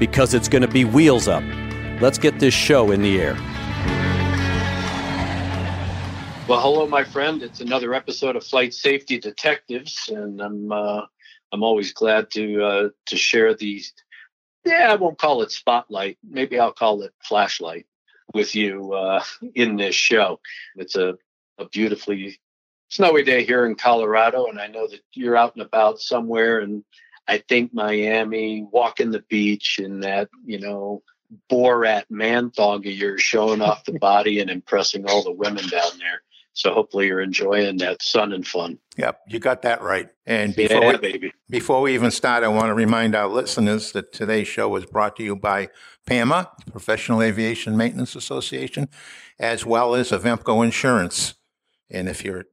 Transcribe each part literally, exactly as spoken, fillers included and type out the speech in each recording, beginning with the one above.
because it's going to be wheels up. Let's get this show in the air. Well, hello, my friend. It's another episode of Flight Safety Detectives, and I'm... Uh... I'm always glad to uh, to share the, yeah, I won't call it spotlight. Maybe I'll call it flashlight with you uh, in this show. It's a, a beautifully snowy day here in Colorado, and I know that you're out and about somewhere, and I think Miami, walking the beach in that, you know, Borat man thong of yours, showing off the body and impressing all the women down there. So hopefully you're enjoying that sun and fun. Yep, you got that right. And before, yeah, we, baby. before we even start, I want to remind our listeners that today's show is brought to you by PAMA, Professional Aviation Maintenance Association, as well as Avemco Insurance. And if you're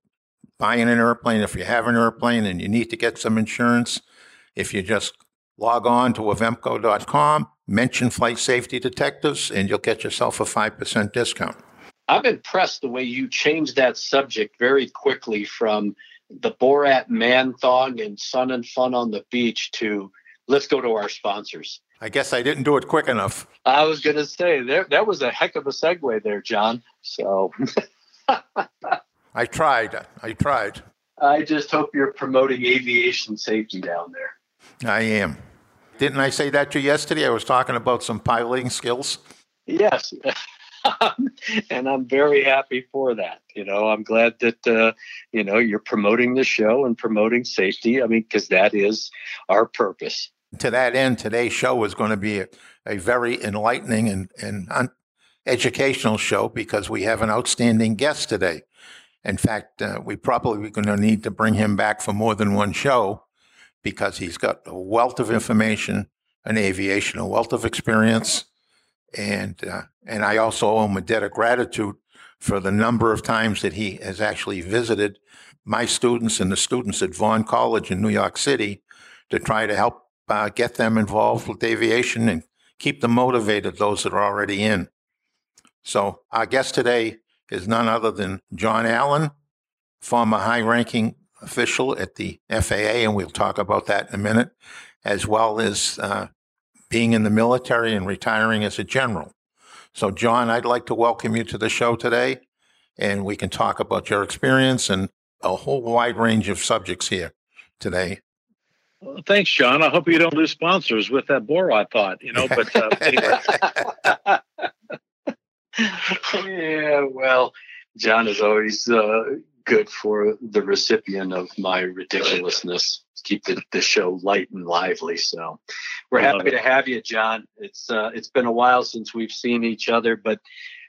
buying an airplane, if you have an airplane and you need to get some insurance, if you just log on to avemco dot com, mention Flight Safety Detectives, and you'll get yourself a five percent discount. I'm impressed the way you changed that subject very quickly from the Borat man thong and sun and fun on the beach to let's go to our sponsors. I guess I didn't do it quick enough. I was going to say, there, that was a heck of a segue there, John. So I tried. I tried. I just hope you're promoting aviation safety down there. I am. Didn't I say that to you yesterday? I was talking about some piloting skills. Yes. And I'm very happy for that. You know, I'm glad that, uh, you know, you're promoting the show and promoting safety. I mean, because that is our purpose. To that end, today's show is going to be a, a very enlightening and, and un- educational show because we have an outstanding guest today. In fact, uh, we probably are going to need to bring him back for more than one show because he's got a wealth of information in aviation, a wealth of experience. And uh, and I also owe him a debt of gratitude for the number of times that he has actually visited my students and the students at Vaughan College in New York City to try to help uh, get them involved with aviation and keep them motivated, those that are already in. So our guest today is none other than John Allen, former high-ranking official at the F A A, and we'll talk about that in a minute, as well as... Uh, being in the military and retiring as a general. So, John, I'd like to welcome you to the show today, and we can talk about your experience and a whole wide range of subjects here today. Well, thanks, John. I hope you don't lose sponsors with that Borat thought, you know, but uh, anyway. Yeah, well, John is always uh, good for the recipient of my ridiculousness. Keep the, the show light and lively. So we're happy to have you, John. It's uh, it's been a while since we've seen each other, but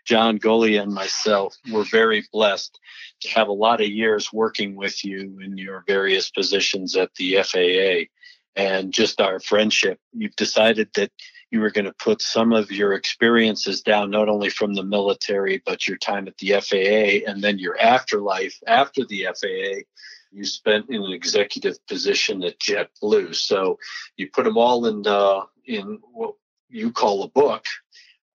John Golia and myself were very blessed to have a lot of years working with you in your various positions at the F A A and just our friendship. You've decided that you were going to put some of your experiences down, not only from the military, but your time at the F A A and then your afterlife after the F A A. You spent in an executive position at JetBlue. So you put them all in uh, in what you call a book,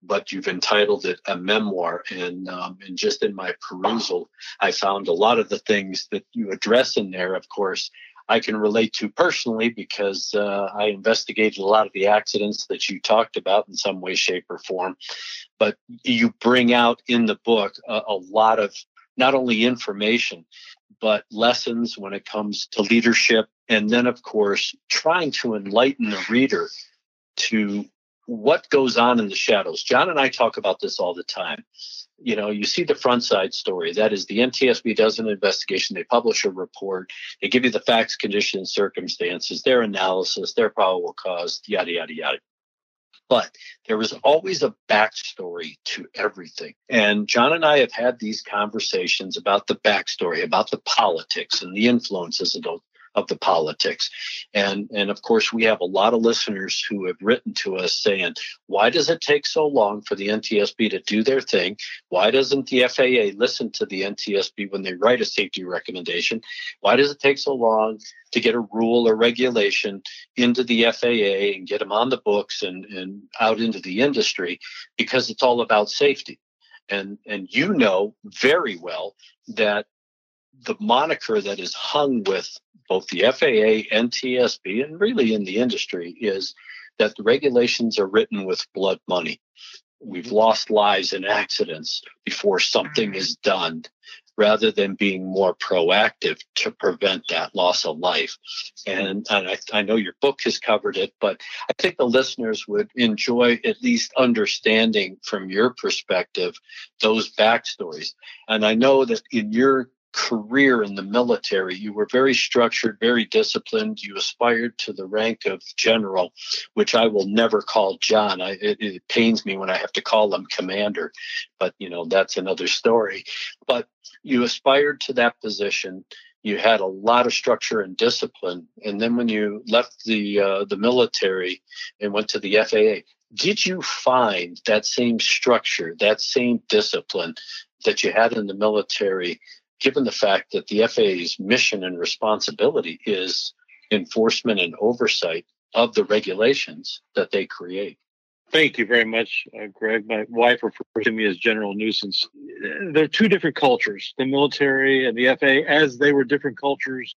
but you've entitled it a memoir. And, um, and just in my perusal, I found a lot of the things that you address in there, of course, I can relate to personally because uh, I investigated a lot of the accidents that you talked about in some way, shape, or form. But you bring out in the book a, a lot of not only information, but lessons when it comes to leadership. And then, of course, trying to enlighten the reader to what goes on in the shadows. John and I talk about this all the time. You know, you see the front side story. That is, the N T S B does an investigation. They publish a report. They give you the facts, conditions, circumstances, their analysis, their probable cause, yada, yada, yada. But there was always a backstory to everything. And John and I have had these conversations about the backstory, about the politics and the influences of those, of the politics. And, and of course, we have a lot of listeners who have written to us saying, why does it take so long for the N T S B to do their thing? Why doesn't the F A A listen to the N T S B when they write a safety recommendation? Why does it take so long to get a rule or regulation into the F A A and get them on the books and, and out into the industry? Because it's all about safety. And, and you know very well that the moniker that is hung with both the F A A, N T S B, and really in the industry is that the regulations are written with blood money. We've lost lives in accidents before something is done, rather than being more proactive to prevent that loss of life. And, and I, I know your book has covered it, but I think the listeners would enjoy at least understanding from your perspective those backstories. And I know that in your career in the military, you were very structured, very disciplined. You aspired to the rank of general, which I will never call John. I, it, it pains me when I have to call him commander, but you know, that's another story. But you aspired to that position. You had a lot of structure and discipline. And then when you left the uh, the military and went to the F A A, did you find that same structure, that same discipline that you had in the military, given the fact that the F A A's mission and responsibility is enforcement and oversight of the regulations that they create? Thank you very much, uh, Greg. My wife refers to me as General Nuisance. They're two different cultures, the military and the F A A, as they were different cultures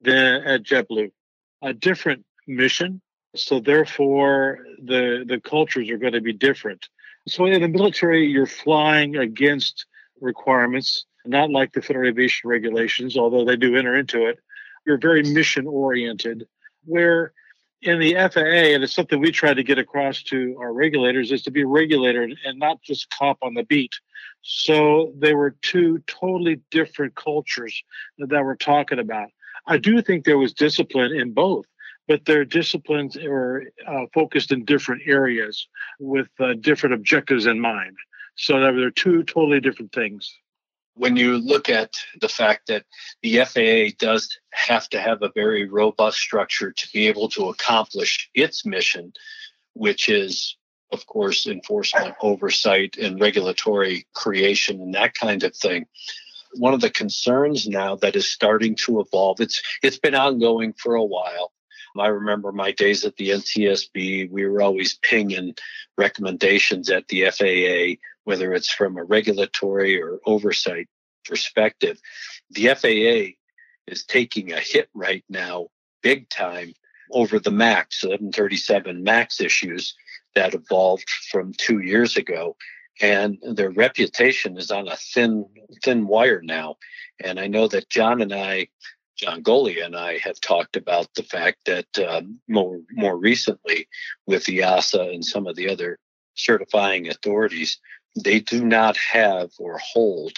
than at JetBlue. A different mission, so therefore the, the cultures are going to be different. So in the military, you're flying against requirements, not like the Federal Aviation Regulations, although they do enter into it. You're very mission-oriented, where in the F A A, and it's something we try to get across to our regulators, is to be regulated and not just cop on the beat. So they were two totally different cultures that we're talking about. I do think there was discipline in both, but their disciplines were uh, focused in different areas with uh, different objectives in mind. So there were two totally different things. When you look at the fact that the F A A does have to have a very robust structure to be able to accomplish its mission, which is, of course, enforcement, oversight, and regulatory creation and that kind of thing, one of the concerns now that is starting to evolve, it's it's been ongoing for a while. I remember my days at the N T S B, we were always pinging recommendations at the F A A, whether it's from a regulatory or oversight perspective. The F A A is taking a hit right now, big time, over the MAX, seven thirty-seven MAX issues that evolved from two years ago. And their reputation is on a thin, thin wire now. And I know that John and I John Golia and I have talked about the fact that um, more more recently with EASA and some of the other certifying authorities, they do not have or hold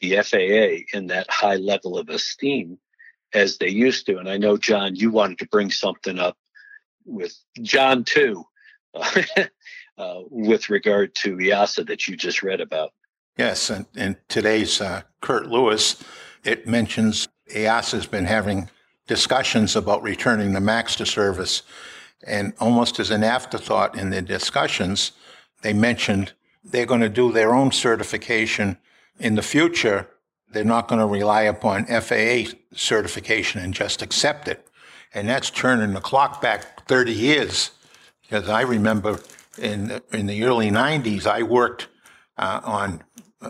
the F A A in that high level of esteem as they used to. And I know, John, you wanted to bring something up with John, too, uh, uh, with regard to EASA that you just read about. Yes, and, and today's uh, Kurt Lewis, it mentions EASA has been having discussions about returning the MAX to service, and almost as an afterthought in the discussions, they mentioned they're going to do their own certification in the future. They're not going to rely upon F A A certification and just accept it. And that's turning the clock back thirty years, because I remember in, in the early nineties, I worked uh, on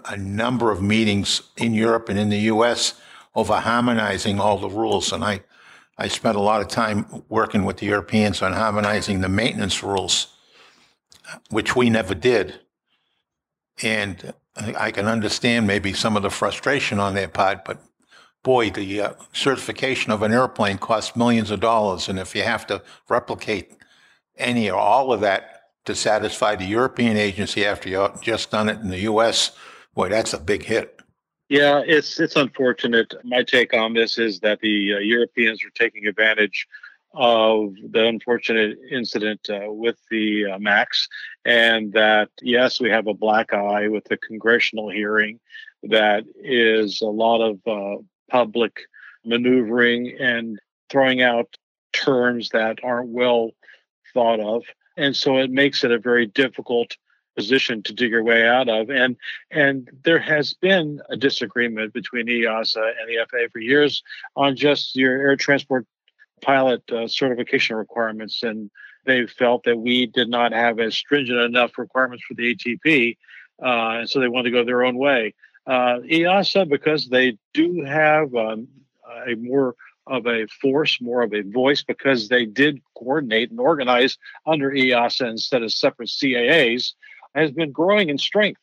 a number of meetings in Europe and in the U S over harmonizing all the rules. And I, I spent a lot of time working with the Europeans on harmonizing the maintenance rules, which we never did. And I, I can understand maybe some of the frustration on their part, but boy, the uh, certification of an airplane costs millions of dollars. And if you have to replicate any or all of that to satisfy the European agency after you just done it in the U S, boy, that's a big hit. Yeah, it's it's unfortunate. My take on this is that the uh, Europeans are taking advantage of the unfortunate incident uh, with the uh, MAX, and that, yes, we have a black eye with the congressional hearing. That is a lot of uh, public maneuvering and throwing out terms that aren't well thought of. And so it makes it a very difficult position to dig your way out of. And and there has been a disagreement between EASA and the F A A for years on just your air transport pilot uh, certification requirements. And they felt that we did not have as stringent enough requirements for the A T P. Uh, and so they wanted to go their own way. Uh, EASA, because they do have um, a more of a force, more of a voice, because they did coordinate and organize under EASA instead of separate C A As, has been growing in strength.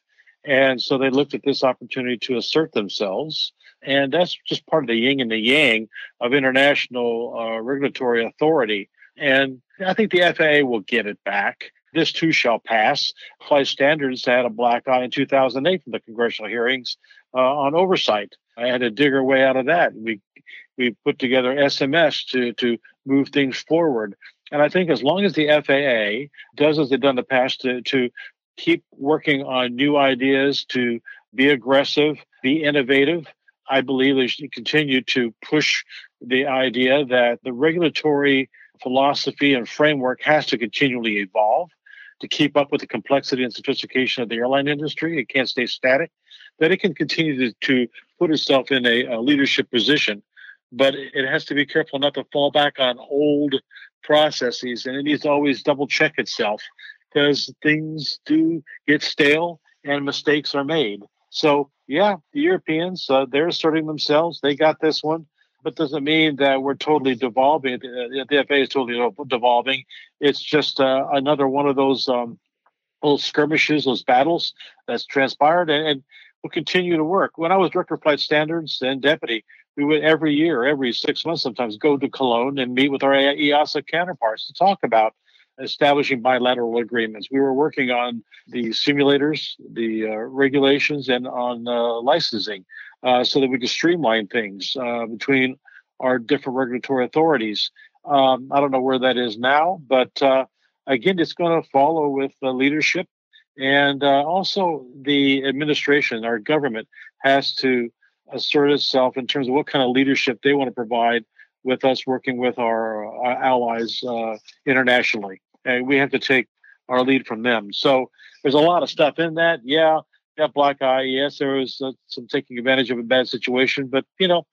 And so they looked at this opportunity to assert themselves. And that's just part of the yin and the yang of international uh, regulatory authority. And I think the F A A will get it back. This too shall pass. Flight standards had a black eye in two thousand eight from the congressional hearings uh, on oversight. I had to dig our way out of that. We we put together S M S to to move things forward. And I think as long as the F A A does as they've done in the past to, to keep working on new ideas, to be aggressive, be innovative, I believe they should continue to push the idea that the regulatory philosophy and framework has to continually evolve to keep up with the complexity and sophistication of the airline industry. It can't stay static, that it can continue to, to put itself in a, a leadership position, but it has to be careful not to fall back on old processes, and it needs to always double check itself because things do get stale and mistakes are made. So yeah, the Europeans, uh, they're asserting themselves. They got this one. But doesn't mean that we're totally devolving. The F A A is totally devolving. It's just uh, another one of those um, little skirmishes, those battles that's transpired, and, and we'll continue to work. When I was director of flight standards and deputy, we would every year, every six months sometimes, go to Cologne and meet with our EASA counterparts to talk about establishing bilateral agreements. We were working on the simulators, the uh, regulations, and on uh, licensing uh, so that we could streamline things uh, between our different regulatory authorities. Um, I don't know where that is now, but uh, again, it's going to follow with the leadership. And uh, also the administration, our government, has to assert itself in terms of what kind of leadership they want to provide with us working with our, our allies uh, internationally. And we have to take our lead from them. So there's a lot of stuff in that. Yeah, that black eye, yes, there was uh, some taking advantage of a bad situation. But, you know,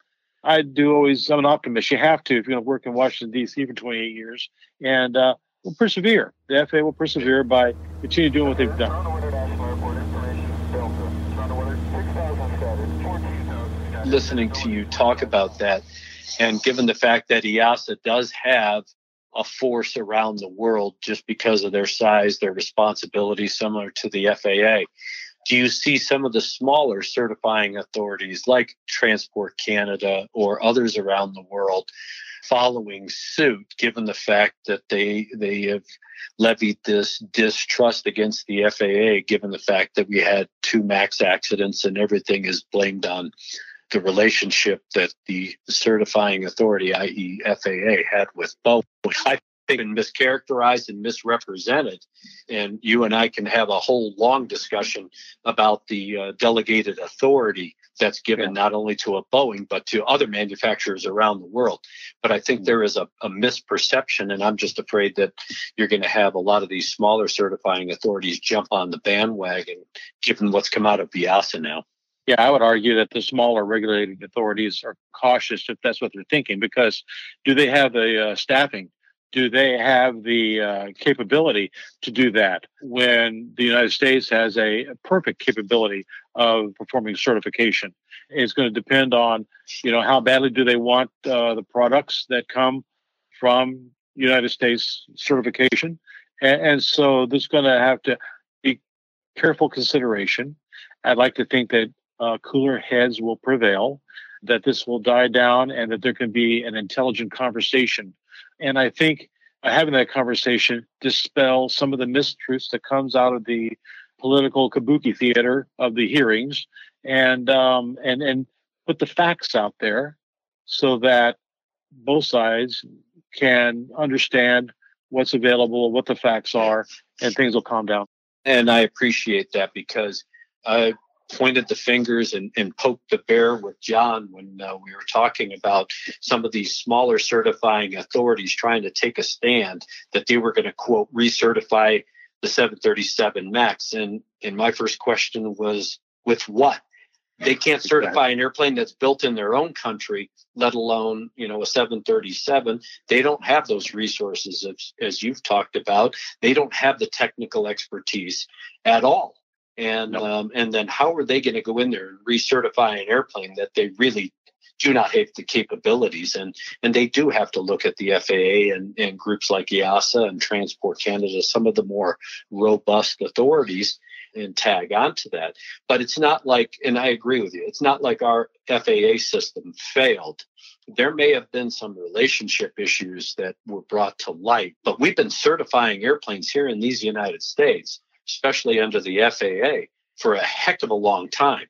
I do always, I'm an optimist. You have to if you're going to work in Washington, D C for twenty-eight years. And uh, we'll persevere. The F A A will persevere by continuing doing what they've done. Listening to you talk about that, and given the fact that EASA does have a force around the world just because of their size, their responsibility, similar to the F A A, do you see some of the smaller certifying authorities like Transport Canada or others around the world following suit, given the fact that they they have levied this distrust against the F A A, given the fact that we had two MAX accidents and everything is blamed on the relationship that the certifying authority, that is. F A A, had with Boeing? I've been mischaracterized and misrepresented, and you and I can have a whole long discussion about the uh, delegated authority that's given yeah. not only to a Boeing, but to other manufacturers around the world. But I think there is a, a misperception, and I'm just afraid that you're going to have a lot of these smaller certifying authorities jump on the bandwagon, given what's come out of EASA now. Yeah, I would argue that the smaller regulated authorities are cautious if that's what they're thinking, because do they have the uh, staffing? Do they have the uh, capability to do that when the United States has a perfect capability of performing certification? It's going to depend on, you know, how badly do they want uh, the products that come from United States certification? And, and so there's going to have to be careful consideration. I'd like to think that Uh, cooler heads will prevail, that this will die down, and that there can be an intelligent conversation. And I think having that conversation, dispel some of the mistruths that comes out of the political kabuki theater of the hearings, and um, and and put the facts out there so that both sides can understand what's available, what the facts are, and things will calm down. And I appreciate that, because I pointed the fingers and, and poked the bear with John when uh, we were talking about some of these smaller certifying authorities trying to take a stand that they were going to, quote, recertify the seven thirty-seven Max. And, and my first question was, with what? They can't certify an airplane that's built in their own country, let alone, you know, a seven thirty-seven. They don't have those resources, as, as you've talked about. They don't have the technical expertise at all. And no. um, and then how are they going to go in there and recertify an airplane that they really do not have the capabilities? And and they do have to look at the F A A and, and groups like EASA and Transport Canada, some of the more robust authorities, and tag onto that. But it's not like, and I agree with you, it's not like our F A A system failed. There may have been some relationship issues that were brought to light, but we've been certifying airplanes here in these United States, especially under the F A A, for a heck of a long time.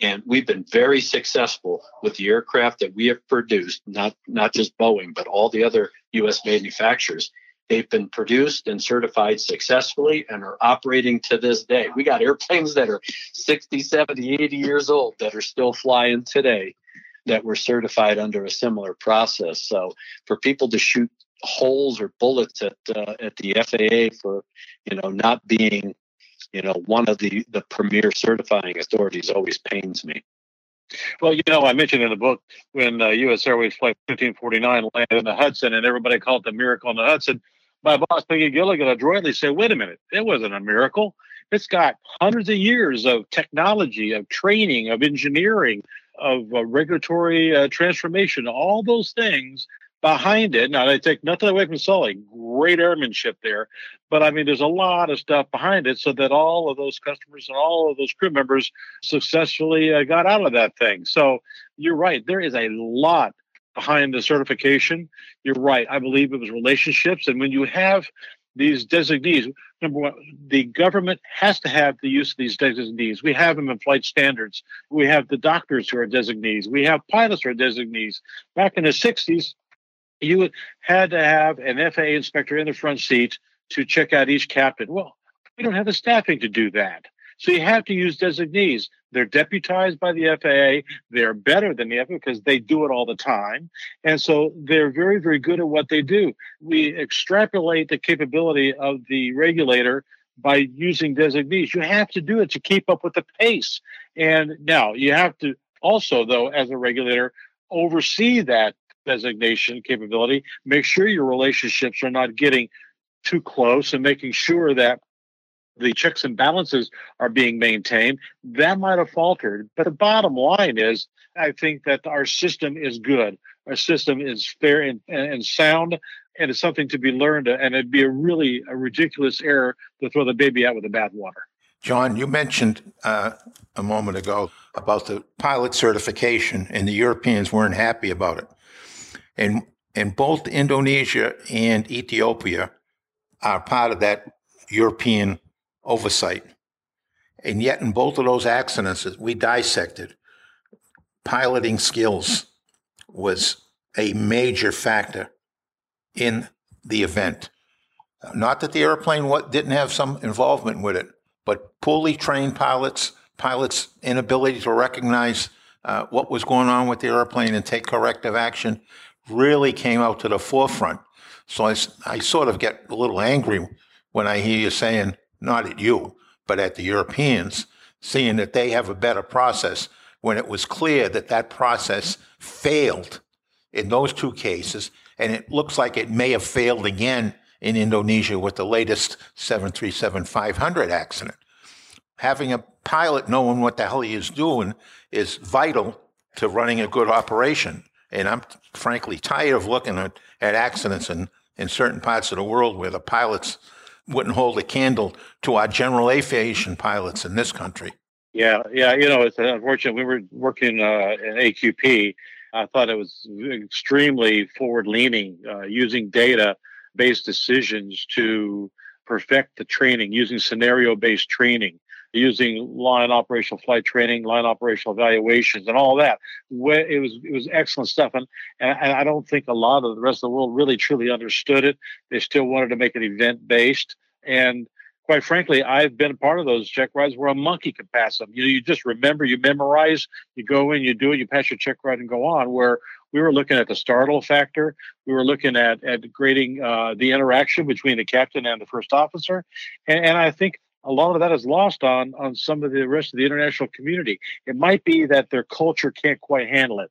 And we've been very successful with the aircraft that we have produced, not, not just Boeing, but all the other U S manufacturers. They've been produced and certified successfully and are operating to this day. We got airplanes that are sixty, seventy, eighty years old that are still flying today that were certified under a similar process. So for people to shoot holes or bullets at uh, at the F A A for, you know, not being, you know, one of the, the premier certifying authorities always pains me. Well, you know, I mentioned in the book when uh, U S Airways Flight fifteen forty-nine landed in the Hudson and everybody called it the miracle in the Hudson. My boss, Peggy Gilligan, adroitly said, wait a minute, it wasn't a miracle. It's got hundreds of years of technology, of training, of engineering, of uh, regulatory uh, transformation, all those things behind it. Now, they take nothing away from Sully, great airmanship there. But, I mean, there's a lot of stuff behind it so that all of those customers and all of those crew members successfully uh, got out of that thing. So you're right. There is a lot behind the certification. You're right. I believe it was relationships. And when you have these designees, number one, the government has to have the use of these designees. We have them in flight standards. We have the doctors who are designees. We have pilots who are designees. Back in the sixties, you had to have an F A A inspector in the front seat to check out each captain. Well, we don't have the staffing to do that. So you have to use designees. They're deputized by the F A A. They're better than the F A A because they do it all the time. And so they're very, very good at what they do. We extrapolate the capability of the regulator by using designees. You have to do it to keep up with the pace. And now you have to also, though, as a regulator, oversee that designation capability, make sure your relationships are not getting too close and making sure that the checks and balances are being maintained. That might have faltered. But the bottom line is, I think that our system is good. Our system is fair and, and sound, and it's something to be learned. And it'd be a really a ridiculous error to throw the baby out with the bathwater. John, you mentioned uh, a moment ago about the pilot certification, and the Europeans weren't happy about it. And and both Indonesia and Ethiopia are part of that European oversight. And yet in both of those accidents, we dissected, piloting skills was a major factor in the event. Not that the airplane didn't have some involvement with it, but poorly trained pilots, pilots' inability to recognize uh, what was going on with the airplane and take corrective action really came out to the forefront. So I, I sort of get a little angry when I hear you saying, not at you, but at the Europeans, seeing that they have a better process when it was clear that that process failed in those two cases. And it looks like it may have failed again in Indonesia with the latest seven thirty-seven five hundred accident. Having a pilot knowing what the hell he is doing is vital to running a good operation. And I'm frankly tired of looking at, at accidents in, in certain parts of the world where the pilots wouldn't hold a candle to our general aviation pilots in this country. Yeah, yeah. You know, it's unfortunate. We were working uh, in A Q P. I thought it was extremely forward-leaning, uh, using data based decisions to perfect the training, using scenario-based training, using line operational flight training, line operational evaluations, and all that. It was it was excellent stuff, and, and I don't think a lot of the rest of the world really truly understood it. They still wanted to make it event-based, and quite frankly, I've been a part of those check rides where a monkey could pass them. You know, you just remember, you memorize, you go in, you do it, you pass your check ride and go on, where we were looking at the startle factor. We were looking at, at grading uh, the interaction between the captain and the first officer. And, and I think a lot of that is lost on, on some of the rest of the international community. It might be that their culture can't quite handle it,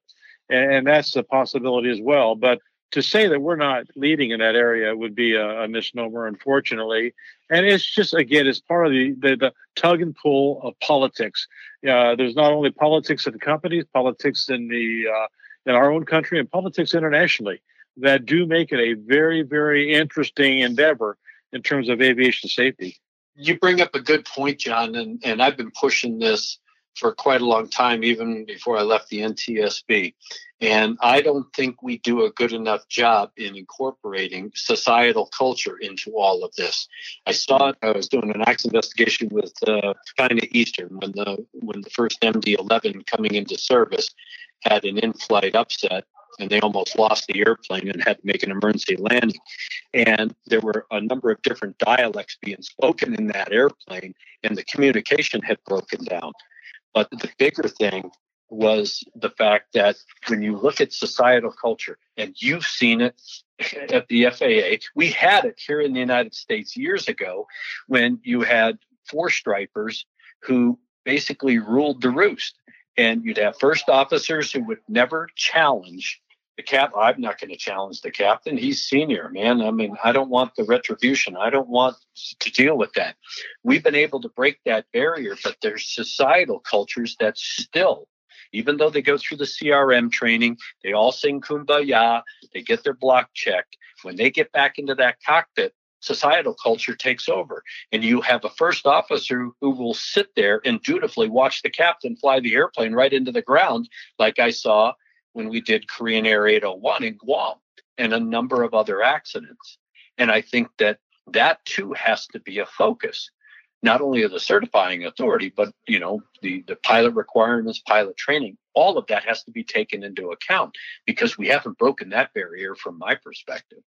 and, and that's a possibility as well. But to say that we're not leading in that area would be a, a misnomer, unfortunately. And it's just, again, it's part of the, the, the tug and pull of politics. Uh, there's not only politics in the companies, politics in the uh, in our own country, and politics internationally that do make it a very, very interesting endeavor in terms of aviation safety. You bring up a good point, John, and, and I've been pushing this for quite a long time, even before I left the N T S B. And I don't think we do a good enough job in incorporating societal culture into all of this. I saw it, I was doing an accident investigation with uh, China Eastern when the, when the first M D eleven coming into service had an in-flight upset, and they almost lost the airplane and had to make an emergency landing. And there were a number of different dialects being spoken in that airplane, and the communication had broken down. But the bigger thing was the fact that when you look at societal culture, and you've seen it at the F A A, we had it here in the United States years ago when you had four stripers who basically ruled the roost. And you'd have first officers who would never challenge the cap. I'm not going to challenge the captain. He's senior, man. I mean, I don't want the retribution. I don't want to deal with that. We've been able to break that barrier, but there's societal cultures that still, even though they go through the C R M training, they all sing Kumbaya, they get their block checked. When they get back into that cockpit, societal culture takes over, and you have a first officer who will sit there and dutifully watch the captain fly the airplane right into the ground, like I saw when we did Korean Air eight oh one in Guam and a number of other accidents. And I think that that too has to be a focus, not only of the certifying authority, but, you know, the, the pilot requirements, pilot training, all of that has to be taken into account, because we haven't broken that barrier from my perspective.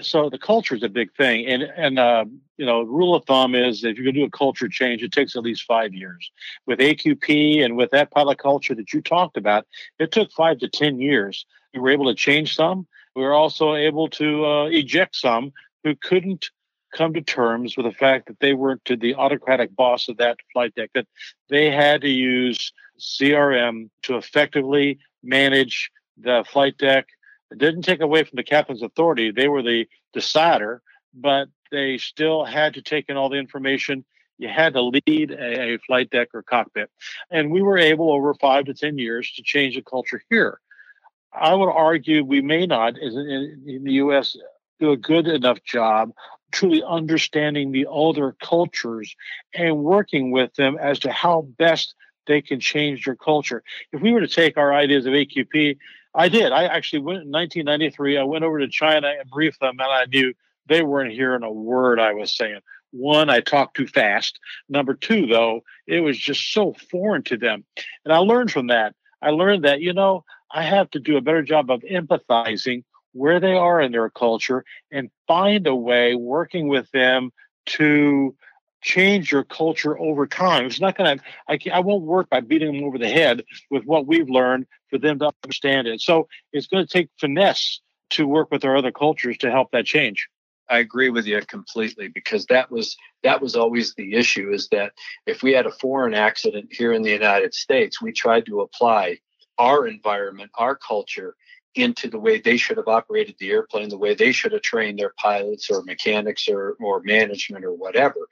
So the culture is a big thing. And, and uh, you know, rule of thumb is if you're going to do a culture change, it takes at least five years. With A Q P and with that pilot culture that you talked about, it took five to ten years. We were able to change some. We were also able to uh, eject some who couldn't come to terms with the fact that they weren't to the autocratic boss of that flight deck, that they had to use C R M to effectively manage the flight deck. It didn't take away from the captain's authority. They were the decider, but they still had to take in all the information. You had to lead a, a flight deck or cockpit. And we were able over five to ten years to change the culture here. I would argue we may not, in, in the U S, do a good enough job truly understanding the other cultures and working with them as to how best they can change their culture. If we were to take our ideas of A Q P, I did. I actually went in nineteen ninety-three. I went over to China and briefed them, and I knew they weren't hearing a word I was saying. One, I talked too fast. Number two, though, it was just so foreign to them. And I learned from that. I learned that, you know, I have to do a better job of empathizing where they are in their culture and find a way working with them to change your culture over time. It's not going to, I I won't work by beating them over the head with what we've learned for them to understand it. So it's going to take finesse to work with our other cultures to help that change. I agree with you completely, because that was that was always the issue, is that if we had a foreign accident here in the United States, we tried to apply our environment, our culture, into the way they should have operated the airplane, the way they should have trained their pilots or mechanics or, or management or whatever.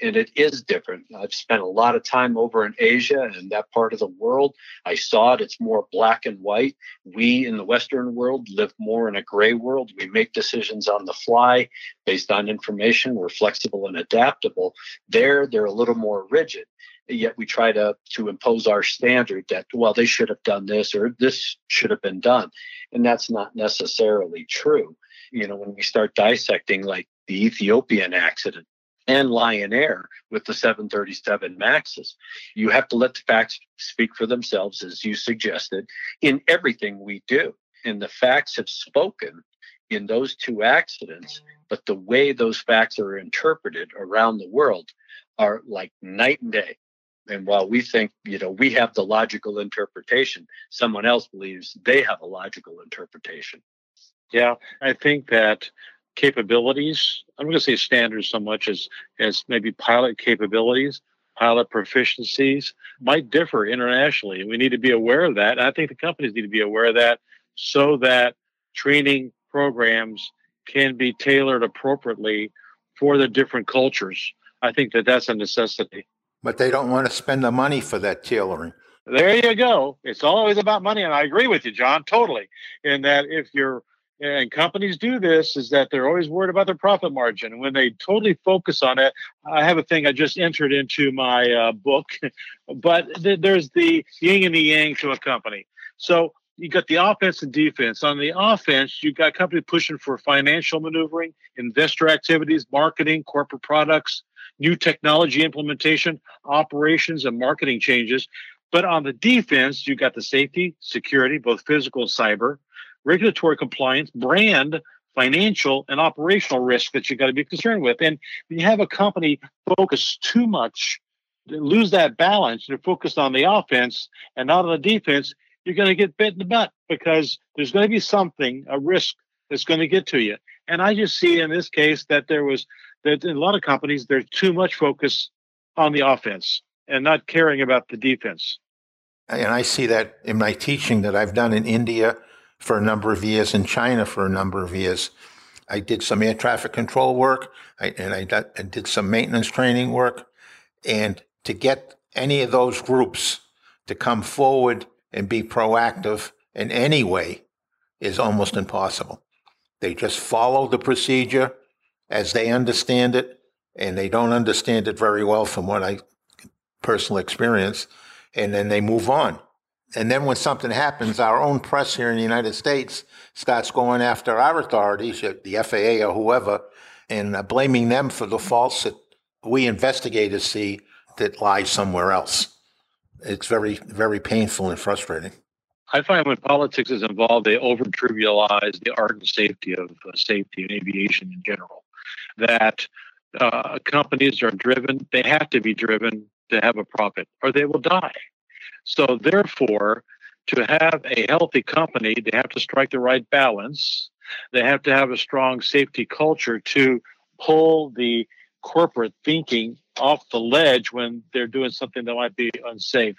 And it is different. I've spent a lot of time over in Asia and that part of the world. I saw it. It's more black and white. We in the Western world live more in a gray world. We make decisions on the fly based on information. We're flexible and adaptable. There, they're a little more rigid. Yet we try to, to impose our standard that, well, they should have done this or this should have been done. And that's not necessarily true. you know, when we start dissecting like the Ethiopian accident and Lion Air with the seven thirty-seven Maxes, you have to let the facts speak for themselves, as you suggested, in everything we do. And the facts have spoken in those two accidents, but the way those facts are interpreted around the world are like night and day. And while we think, you know, we have the logical interpretation, someone else believes they have a logical interpretation. Yeah, I think that capabilities, I'm going to say standards so much as, as maybe pilot capabilities, pilot proficiencies might differ internationally. We need to be aware of that. And I think the companies need to be aware of that so that training programs can be tailored appropriately for the different cultures. I think that that's a necessity. But they don't want to spend the money for that tailoring. There you go. It's always about money. And I agree with you, John, totally. In that if you're, and companies do this, is that they're always worried about their profit margin. And when they totally focus on it, I have a thing I just entered into my uh, book, but th- there's the yin and the yang to a company. So you got the offense and defense. On the offense, you got company pushing for financial maneuvering, investor activities, marketing, corporate products, new technology implementation, operations, and marketing changes. But on the defense, you got the safety, security, both physical and cyber, regulatory compliance, brand, financial, and operational risk that you got to be concerned with. And when you have a company focus too much, they lose that balance. They're focused on the offense and not on the defense. You're going to get bit in the butt because there's going to be something, a risk that's going to get to you. And I just see in this case that there was, that in a lot of companies, there's too much focus on the offense and not caring about the defense. And I see that in my teaching that I've done in India for a number of years, in China for a number of years. I did some air traffic control work, I, and I, got, I did some maintenance training work. And to get any of those groups to come forward and be proactive in any way is almost impossible. They just follow the procedure as they understand it, and they don't understand it very well from what I personal experience, and then they move on. And then when something happens, our own press here in the United States starts going after our authorities, the F A A or whoever, and blaming them for the faults that we investigators see that lie somewhere else. It's very, very painful and frustrating. I find when politics is involved, they over-trivialize the art and safety of uh, safety and aviation in general. That uh, companies are driven, they have to be driven to have a profit, or they will die. So therefore, to have a healthy company, they have to strike the right balance. They have to have a strong safety culture to pull the corporate thinking off the ledge when they're doing something that might be unsafe.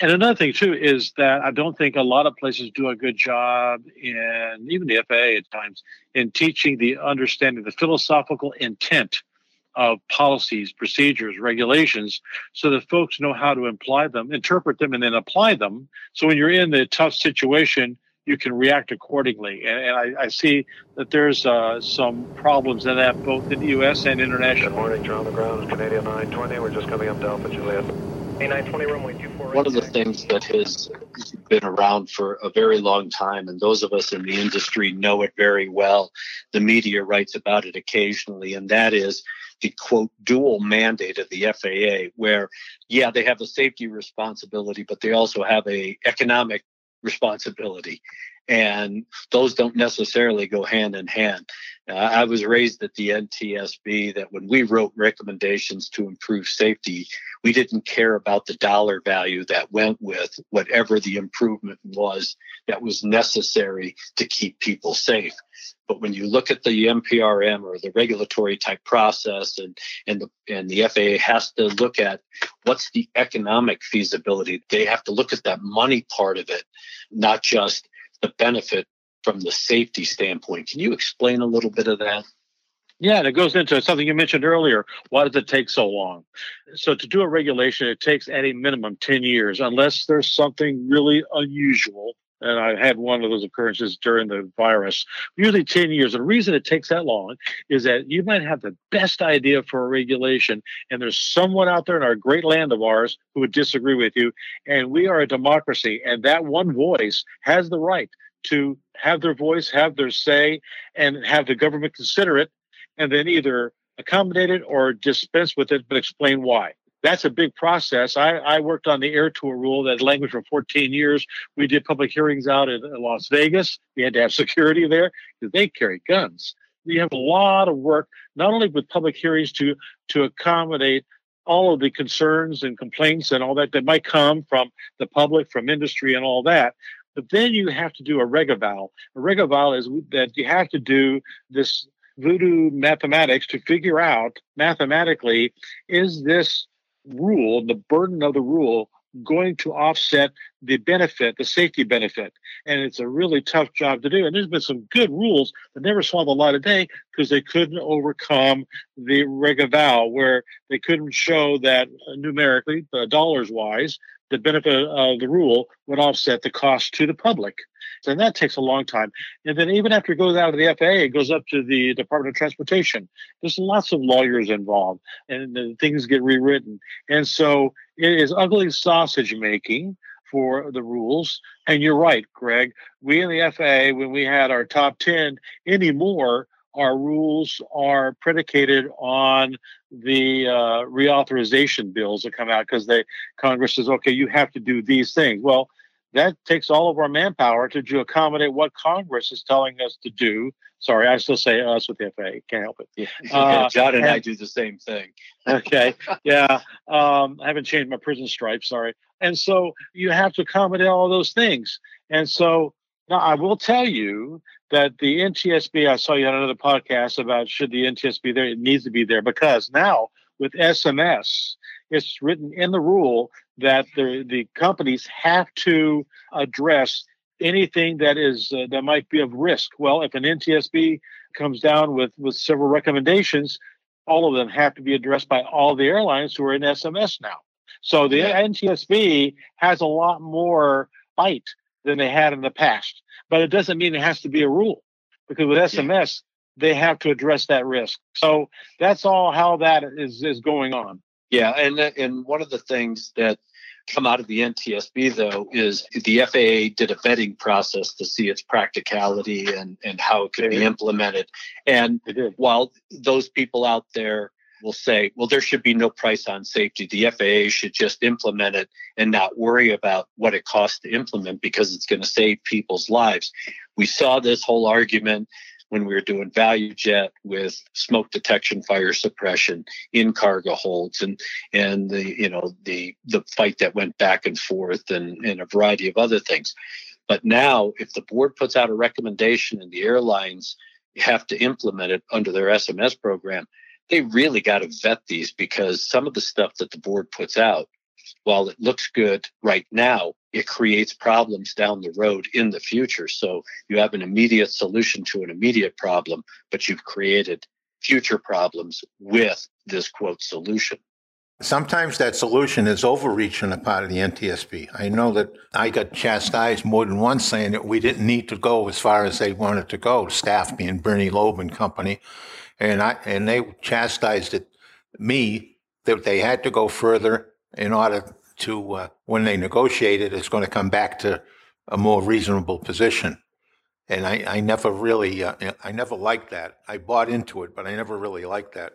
And another thing, too, is that I don't think a lot of places do a good job, in even the F A A at times, in teaching the understanding, the philosophical intent of policies, procedures, regulations, so that folks know how to apply them, interpret them, and then apply them. So when you're in the tough situation, you can react accordingly. And, and I, I see that there's uh, some problems in that, both in the U S and international. Good morning, John. The ground is Canadian nine twenty. We're just coming up to Alpha Juliet. One of the things that has been around for a very long time, and those of us in the industry know it very well, the media writes about it occasionally, and that is the, quote, dual mandate of the F A A, where, yeah, they have a safety responsibility, but they also have a economic responsibility. And those don't necessarily go hand in hand. Uh, I was raised at the N T S B that when we wrote recommendations to improve safety, we didn't care about the dollar value that went with whatever the improvement was that was necessary to keep people safe. But when you look at the M P R M or the regulatory type process, and and the, and the F A A has to look at what's the economic feasibility. They have to look at that money part of it, not just the benefit from the safety standpoint. Can you explain a little bit of that? Yeah, and it goes into something you mentioned earlier. Why does it take so long? So to do a regulation, it takes at a minimum ten years, unless there's something really unusual. And I had one of those occurrences during the virus, usually ten years. The reason it takes that long is that you might have the best idea for a regulation, and there's someone out there in our great land of ours who would disagree with you. And we are a democracy, and that one voice has the right to have their voice, have their say, and have the government consider it, and then either accommodate it or dispense with it, but explain why. That's a big process. I, I worked on the air tour rule, that language, for fourteen years. We did public hearings out in Las Vegas. We had to have security there because they carry guns. We have a lot of work, not only with public hearings to, to accommodate all of the concerns and complaints and all that that might come from the public, from industry and all that. But then you have to do a reg eval. A reg eval is that you have to do this voodoo mathematics to figure out mathematically, is this rule, the burden of the rule, going to offset the benefit, the safety benefit? And it's a really tough job to do. And there's been some good rules that never saw the light of day because they couldn't overcome the reg eval, where they couldn't show that numerically, uh, dollars-wise, the benefit of the rule would offset the cost to the public. And that takes a long time. And then even after it goes out of the F A A, it goes up to the Department of Transportation. There's lots of lawyers involved, and things get rewritten. And so it is ugly sausage making for the rules. And you're right, Greg. We in the F A A, when we had our top ten anymore, our rules are predicated on the uh, reauthorization bills that come out because they Congress says, okay, you have to do these things. Well, that takes all of our manpower to, to accommodate what Congress is telling us to do. Sorry, I still say us with the F A A. Can't help it. Yeah. Uh, John and I do the same thing. Okay. Yeah. Um, I haven't changed my prison stripes. Sorry. And so you have to accommodate all those things. And so now I will tell you that the N T S B, I saw you on another podcast about should the N T S B be there? It needs to be there because now with S M S, it's written in the rule that the, the companies have to address anything that is uh, that might be of risk. Well, if an N T S B comes down with, with several recommendations, all of them have to be addressed by all the airlines who are in S M S now. So the yeah. N T S B has a lot more bite than they had in the past. But it doesn't mean it has to be a rule, because with S M S, yeah. they have to address that risk. So that's all how that is, is going on. Yeah, and and one of the things that come out of the N T S B, though, is the F A A did a vetting process to see its practicality and, and how it could be implemented. And while those people out there will say, well, there should be no price on safety, the F A A should just implement it and not worry about what it costs to implement because it's going to save people's lives. We saw this whole argument when we were doing ValueJet with smoke detection, fire suppression in cargo holds, and and the you know the the fight that went back and forth, and, and a variety of other things. But now, if the board puts out a recommendation and the airlines have to implement it under their S M S program, they really got to vet these, because some of the stuff that the board puts out, while it looks good right now, it creates problems down the road in the future. So you have an immediate solution to an immediate problem, but you've created future problems with this, quote, solution. Sometimes that solution is overreach on the part of the N T S B. I know that I got chastised more than once saying that we didn't need to go as far as they wanted to go, staff being Bernie Loeb and company. And, I, and they chastised it, me that they had to go further in order to, uh, when they negotiate it, it's going to come back to a more reasonable position. And I, I never really, uh, I never liked that. I bought into it, but I never really liked that.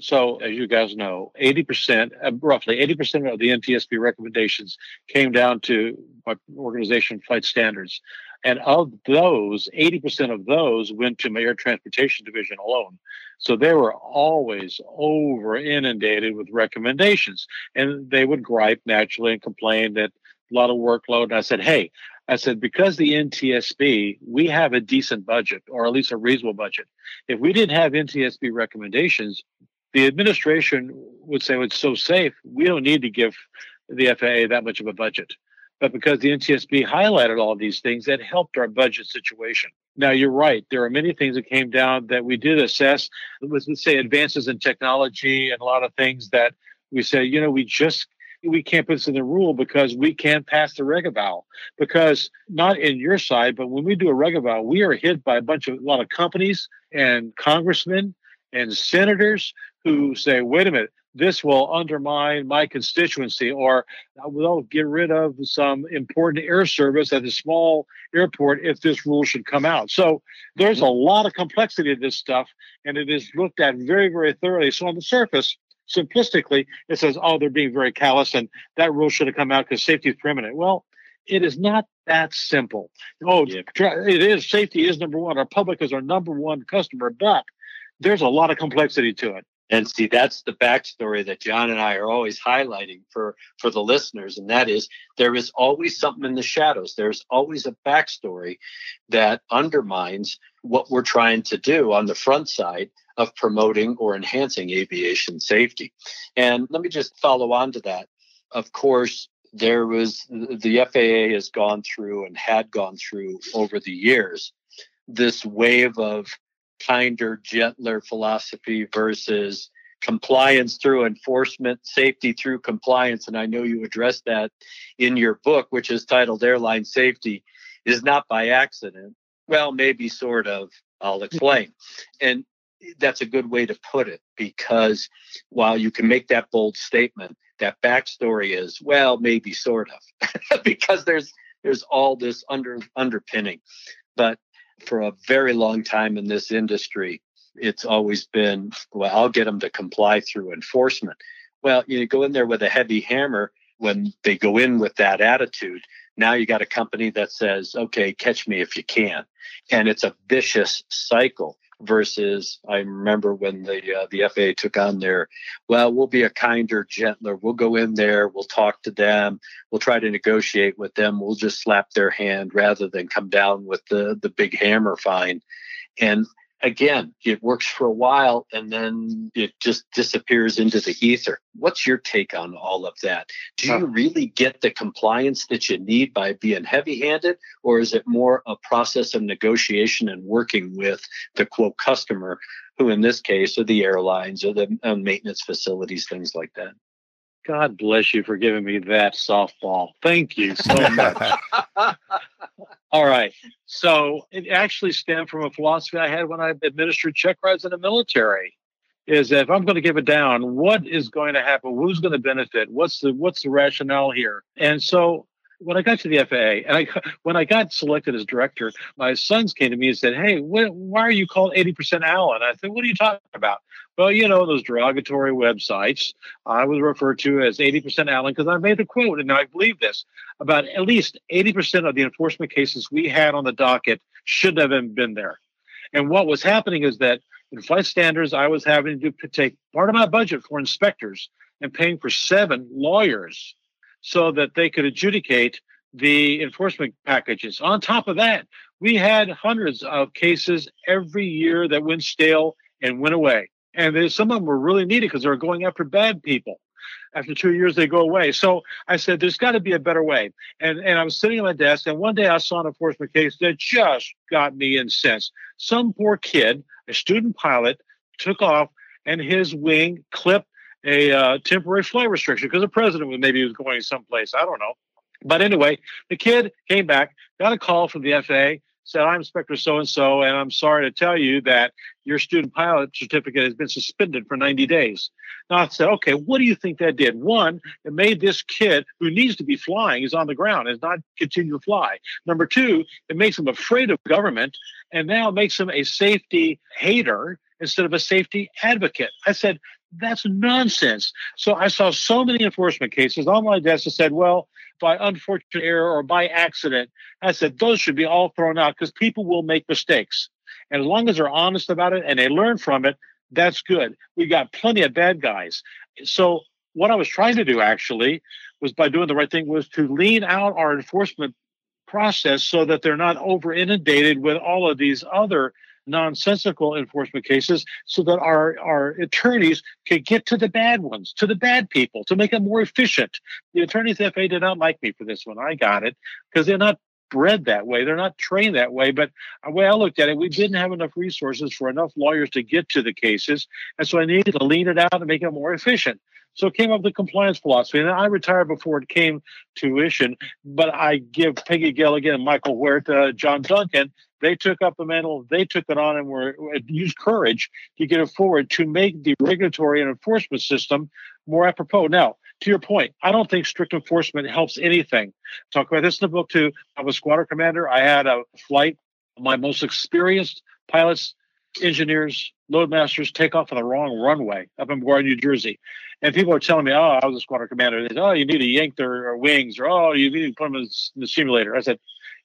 So as you guys know, eighty percent, uh, roughly eighty percent of the N T S B recommendations came down to my organization, Flight Standards. And of those, eighty percent of those went to my air transportation division alone. So they were always over inundated with recommendations. And they would gripe naturally and complain that a lot of workload. And I said, hey, I said, because the N T S B, we have a decent budget, or at least a reasonable budget. If we didn't have N T S B recommendations, the administration would say, well, it's so safe, we don't need to give the F A A that much of a budget. But because the N T S B highlighted all these things, that helped our budget situation. Now, you're right. There are many things that came down that we did assess. Let's say advances in technology and a lot of things that we said, you know, we just, we can't put this in the rule because we can't pass the reg eval. Because not in your side, but when we do a reg eval, we are hit by a bunch of, a lot of companies and congressmen and senators who say, wait a minute, this will undermine my constituency, or we'll get rid of some important air service at a small airport if this rule should come out. So there's a lot of complexity to this stuff, and it is looked at very, very thoroughly. So on the surface, simplistically, it says, oh, they're being very callous, and that rule should have come out because safety is permanent. Well, it is not that simple. Oh, yeah. It is. Safety is number one. Our public is our number one customer, but there's a lot of complexity to it. And see, that's the backstory that John and I are always highlighting for, for the listeners. And that is, there is always something in the shadows. There's always a backstory that undermines what we're trying to do on the front side of promoting or enhancing aviation safety. And let me just follow on to that. Of course, there was, the F A A has gone through and had gone through over the years this wave of kinder, gentler philosophy versus compliance through enforcement, safety through compliance. And I know you addressed that in your book, which is titled Airline Safety Is Not by Accident. Well, maybe sort of, I'll explain. And that's a good way to put it, because while you can make that bold statement, that backstory is, well, maybe sort of, because there's there's all this under underpinning. But for a very long time in this industry, it's always been, well, I'll get them to comply through enforcement. Well, you go in there with a heavy hammer. When they go in with that attitude, now you got a company that says, okay, catch me if you can. And it's a vicious cycle versus, I remember when the uh, the F A A took on their, well, we'll be a kinder, gentler. We'll go in there. We'll talk to them. We'll try to negotiate with them. We'll just slap their hand rather than come down with the, the big hammer fine. And again, it works for a while, and then it just disappears into the ether. What's your take on all of that? Do you really get the compliance that you need by being heavy-handed, or is it more a process of negotiation and working with the, quote, customer, who in this case are the airlines or the uh, maintenance facilities, things like that? God bless you for giving me that softball. Thank you so much. All right. So it actually stemmed from a philosophy I had when I administered check rides in the military, is that if I'm going to give it down, what is going to happen? Who's going to benefit? What's the what's the rationale here? And so when I got to the F A A, and I, when I got selected as director, my sons came to me and said, hey, wh- why are you called eighty percent Allen? I said, what are you talking about? Well, you know, those derogatory websites, I was referred to as eighty percent Allen because I made the quote, and I believe this, about at least eighty percent of the enforcement cases we had on the docket should have been there. And what was happening is that in flight standards, I was having to take part of my budget for inspectors and paying for seven lawyers so that they could adjudicate the enforcement packages. On top of that, we had hundreds of cases every year that went stale and went away. And they, some of them were really needed because they were going after bad people. After two years, they go away. So I said, there's got to be a better way. And and I was sitting at my desk, and one day I saw an enforcement case that just got me incensed. Some poor kid, a student pilot, took off, and his wing clipped a uh, temporary flight restriction because the president was maybe he was going someplace. I don't know. But anyway, the kid came back, got a call from the F A A, said, I'm Inspector so-and-so, and I'm sorry to tell you that your student pilot certificate has been suspended for ninety days. Now, I said, okay, what do you think that did? One, it made this kid who needs to be flying is on the ground and is not continue to fly. Number two, it makes him afraid of government, and now it makes him a safety hater instead of a safety advocate. I said, that's nonsense. So I saw so many enforcement cases on my desk that said, well, by unfortunate error or by accident, I said, those should be all thrown out because people will make mistakes. And as long as they're honest about it and they learn from it, that's good. We've got plenty of bad guys. So what I was trying to do actually was by doing the right thing was to lean out our enforcement process so that they're not over inundated with all of these other nonsensical enforcement cases so that our, our attorneys could get to the bad ones, to the bad people, to make them more efficient. The attorneys at F A A did not like me for this one. I got it because they're not bred that way. They're not trained that way. But the way I looked at it, we didn't have enough resources for enough lawyers to get to the cases. And so I needed to lean it out and make it more efficient. So it came up with the compliance philosophy, and I retired before it came to fruition. But I give Peggy Gilligan, Michael Huerta, John Duncan, they took up the mantle, they took it on, and were used courage to get it forward to make the regulatory and enforcement system more apropos. Now, to your point, I don't think strict enforcement helps anything. Talk about this in the book too. I was squadron commander. I had a flight. My most experienced pilots, engineers, loadmasters take off on the wrong runway up in Vaughan, New Jersey. And people are telling me, oh, I was a squadron commander. They said, oh, you need to yank their wings, or, oh, you need to put them in the simulator. I said,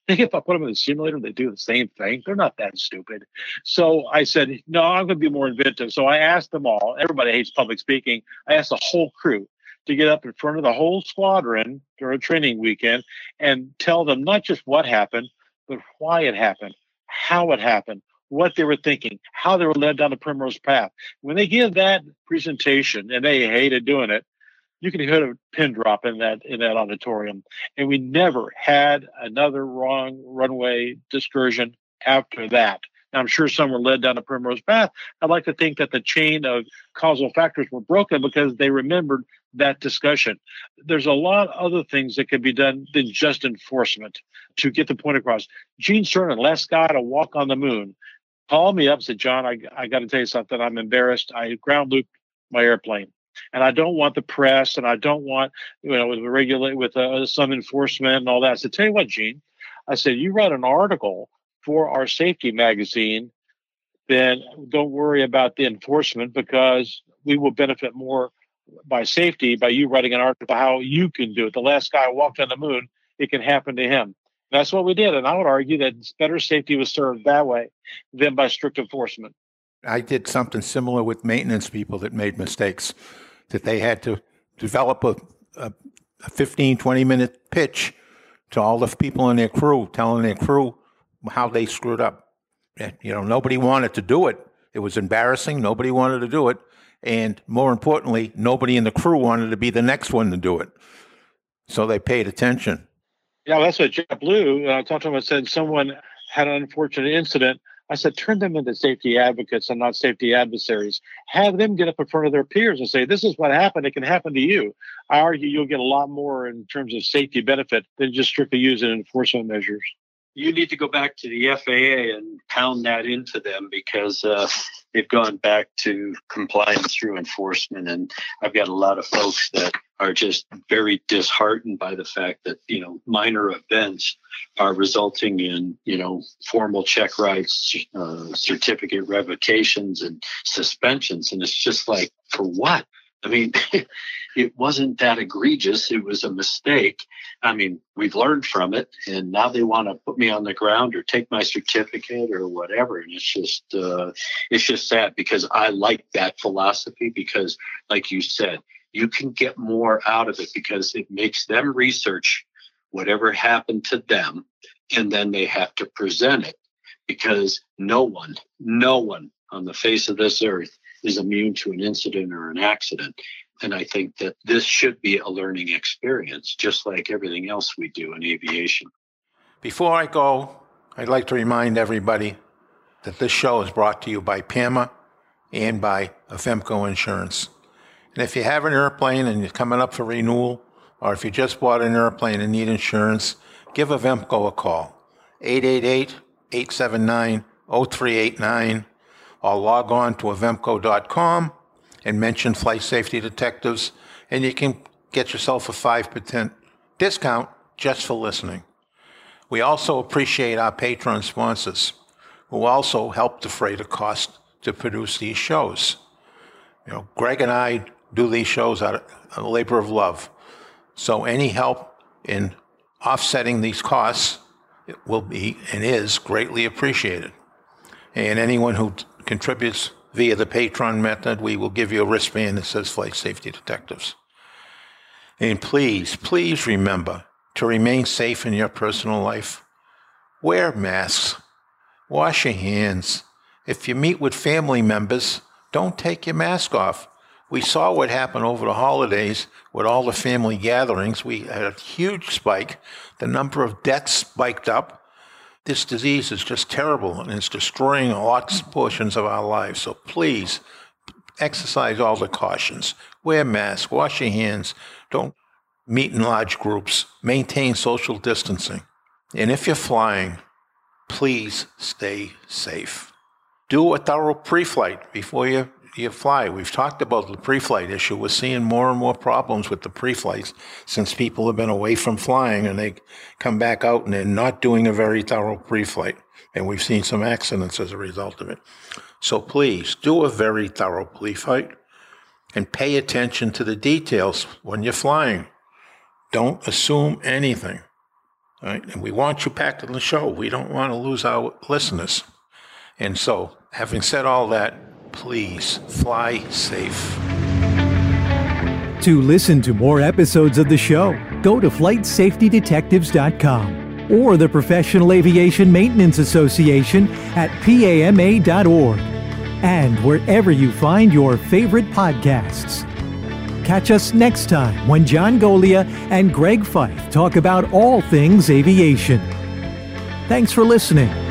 think if I put them in the simulator, they do the same thing. They're not that stupid. So I said, no, I'm going to be more inventive. So I asked them all. Everybody hates public speaking. I asked the whole crew to get up in front of the whole squadron during a training weekend and tell them not just what happened, but why it happened, how it happened, what they were thinking, how they were led down the primrose path. When they give that presentation, and they hated doing it, you can hear a pin drop in that in that auditorium. And we never had another wrong runway discursion after that. Now, I'm sure some were led down the primrose path. I'd like to think that the chain of causal factors were broken because they remembered that discussion. There's a lot of other things that could be done than just enforcement to get the point across. Gene Cernan, last guy to walk on the moon, called me up and said, John, I, I got to tell you something. I'm embarrassed. I ground looped my airplane, and I don't want the press, and I don't want, you know, with regulate with uh, some enforcement and all that. I said, tell you what, Gene, I said, you wrote an article for our safety magazine, then don't worry about the enforcement, because we will benefit more by safety by you writing an article about how you can do it. The last guy walked on the moon, it can happen to him. That's what we did. And I would argue that better safety was served that way than by strict enforcement. I did something similar with maintenance people that made mistakes, that they had to develop a, a, a fifteen, twenty minute pitch to all the people in their crew, telling their crew how they screwed up. And, you know, nobody wanted to do it. It was embarrassing. Nobody wanted to do it. And more importantly, nobody in the crew wanted to be the next one to do it. So they paid attention. Yeah, well, that's what JetBlue, I uh, talked to him and said someone had an unfortunate incident. I said, turn them into safety advocates and not safety adversaries. Have them get up in front of their peers and say, this is what happened. It can happen to you. I argue you'll get a lot more in terms of safety benefit than just strictly using enforcement measures. You need to go back to the F A A and pound that into them, because uh, they've gone back to compliance through enforcement. And I've got a lot of folks that are just very disheartened by the fact that, you know, minor events are resulting in, you know, formal check rights, uh, certificate revocations and suspensions. And it's just like, for what? I mean, it wasn't that egregious. It was a mistake. I mean, we've learned from it, and now they want to put me on the ground or take my certificate or whatever. And it's just, uh, it's just sad, because I like that philosophy, because, like you said, you can get more out of it because it makes them research whatever happened to them, and then they have to present it, because no one, no one on the face of this earth is immune to an incident or an accident. And I think that this should be a learning experience, just like everything else we do in aviation. Before I go, I'd like to remind everybody that this show is brought to you by PAMA and by Avemco Insurance. And if you have an airplane and you're coming up for renewal, or if you just bought an airplane and need insurance, give Avemco a call, eight eight eight, eight seven nine, oh three eight nine, or log on to avemco dot com and mention Flight Safety Detectives, and you can get yourself a five percent discount just for listening. We also appreciate our Patreon sponsors, who also help defray the cost to produce these shows. You know, Greg and I do these shows out of a labor of love, so any help in offsetting these costs will be and is greatly appreciated. And anyone who contributes via the Patreon method, we will give you a wristband that says Flight Safety Detectives. And please, please remember to remain safe in your personal life. Wear masks. Wash your hands. If you meet with family members, don't take your mask off. We saw what happened over the holidays with all the family gatherings. We had a huge spike. The number of deaths spiked up. This disease is just terrible, and it's destroying lots of portions of our lives. So please exercise all the cautions. Wear masks, wash your hands, don't meet in large groups, maintain social distancing. And if you're flying, please stay safe. Do a thorough pre-flight before you, you fly. We've talked about the pre-flight issue. We're seeing more and more problems with the pre-flights since people have been away from flying and they come back out and they're not doing a very thorough pre-flight. And we've seen some accidents as a result of it. So please do a very thorough pre-flight and pay attention to the details when you're flying. Don't assume anything. Right? And we want you packed on the show. We don't want to lose our listeners. And so, having said all that, please fly safe. To listen to more episodes of the show, go to flight safety detectives dot com or the Professional Aviation Maintenance Association at P A M A dot org and wherever you find your favorite podcasts. Catch us next time when John Golia and Greg Feith talk about all things aviation. Thanks for listening.